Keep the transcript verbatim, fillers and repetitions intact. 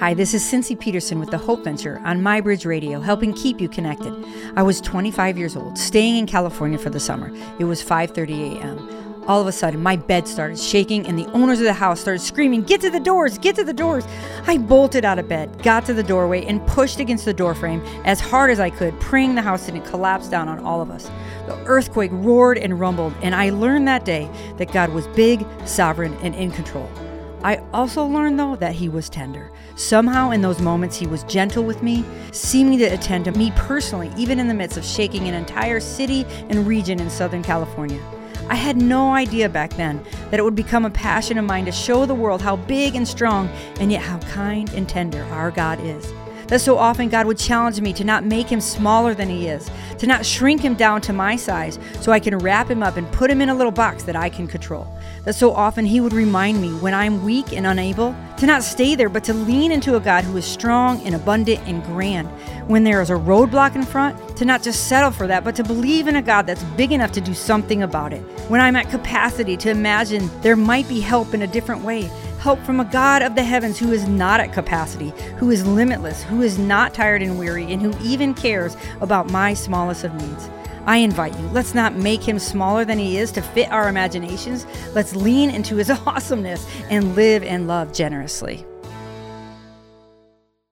Hi, this is Cincy Peterson with The Hope Venture on MyBridge Radio, helping keep you connected. I was twenty-five years old, staying in California for the summer. It was five thirty a.m. All of a sudden, my bed started shaking, and the owners of the house started screaming, "Get to the doors! Get to the doors!" I bolted out of bed, got to the doorway, and pushed against the doorframe as hard as I could, praying the house didn't collapse down on all of us. The earthquake roared and rumbled, and I learned that day that God was big, sovereign, and in control. I also learned, though, that he was tender. Somehow in those moments, he was gentle with me, seeming to attend to me personally, even in the midst of shaking an entire city and region in Southern California. I had no idea back then that it would become a passion of mine to show the world how big and strong, and yet how kind and tender our God is. That so often God would challenge me to not make him smaller than he is, to not shrink him down to my size so I can wrap him up and put him in a little box that I can control. That so often he would remind me when I'm weak and unable to not stay there, but to lean into a God who is strong and abundant and grand. When there is a roadblock in front, to not just settle for that, but to believe in a God that's big enough to do something about it. When I'm at capacity to imagine there might be help in a different way, help from a God of the heavens who is not at capacity, who is limitless, who is not tired and weary, and who even cares about my smallest of needs. I invite you, let's not make him smaller than he is to fit our imaginations. Let's lean into his awesomeness and live and love generously.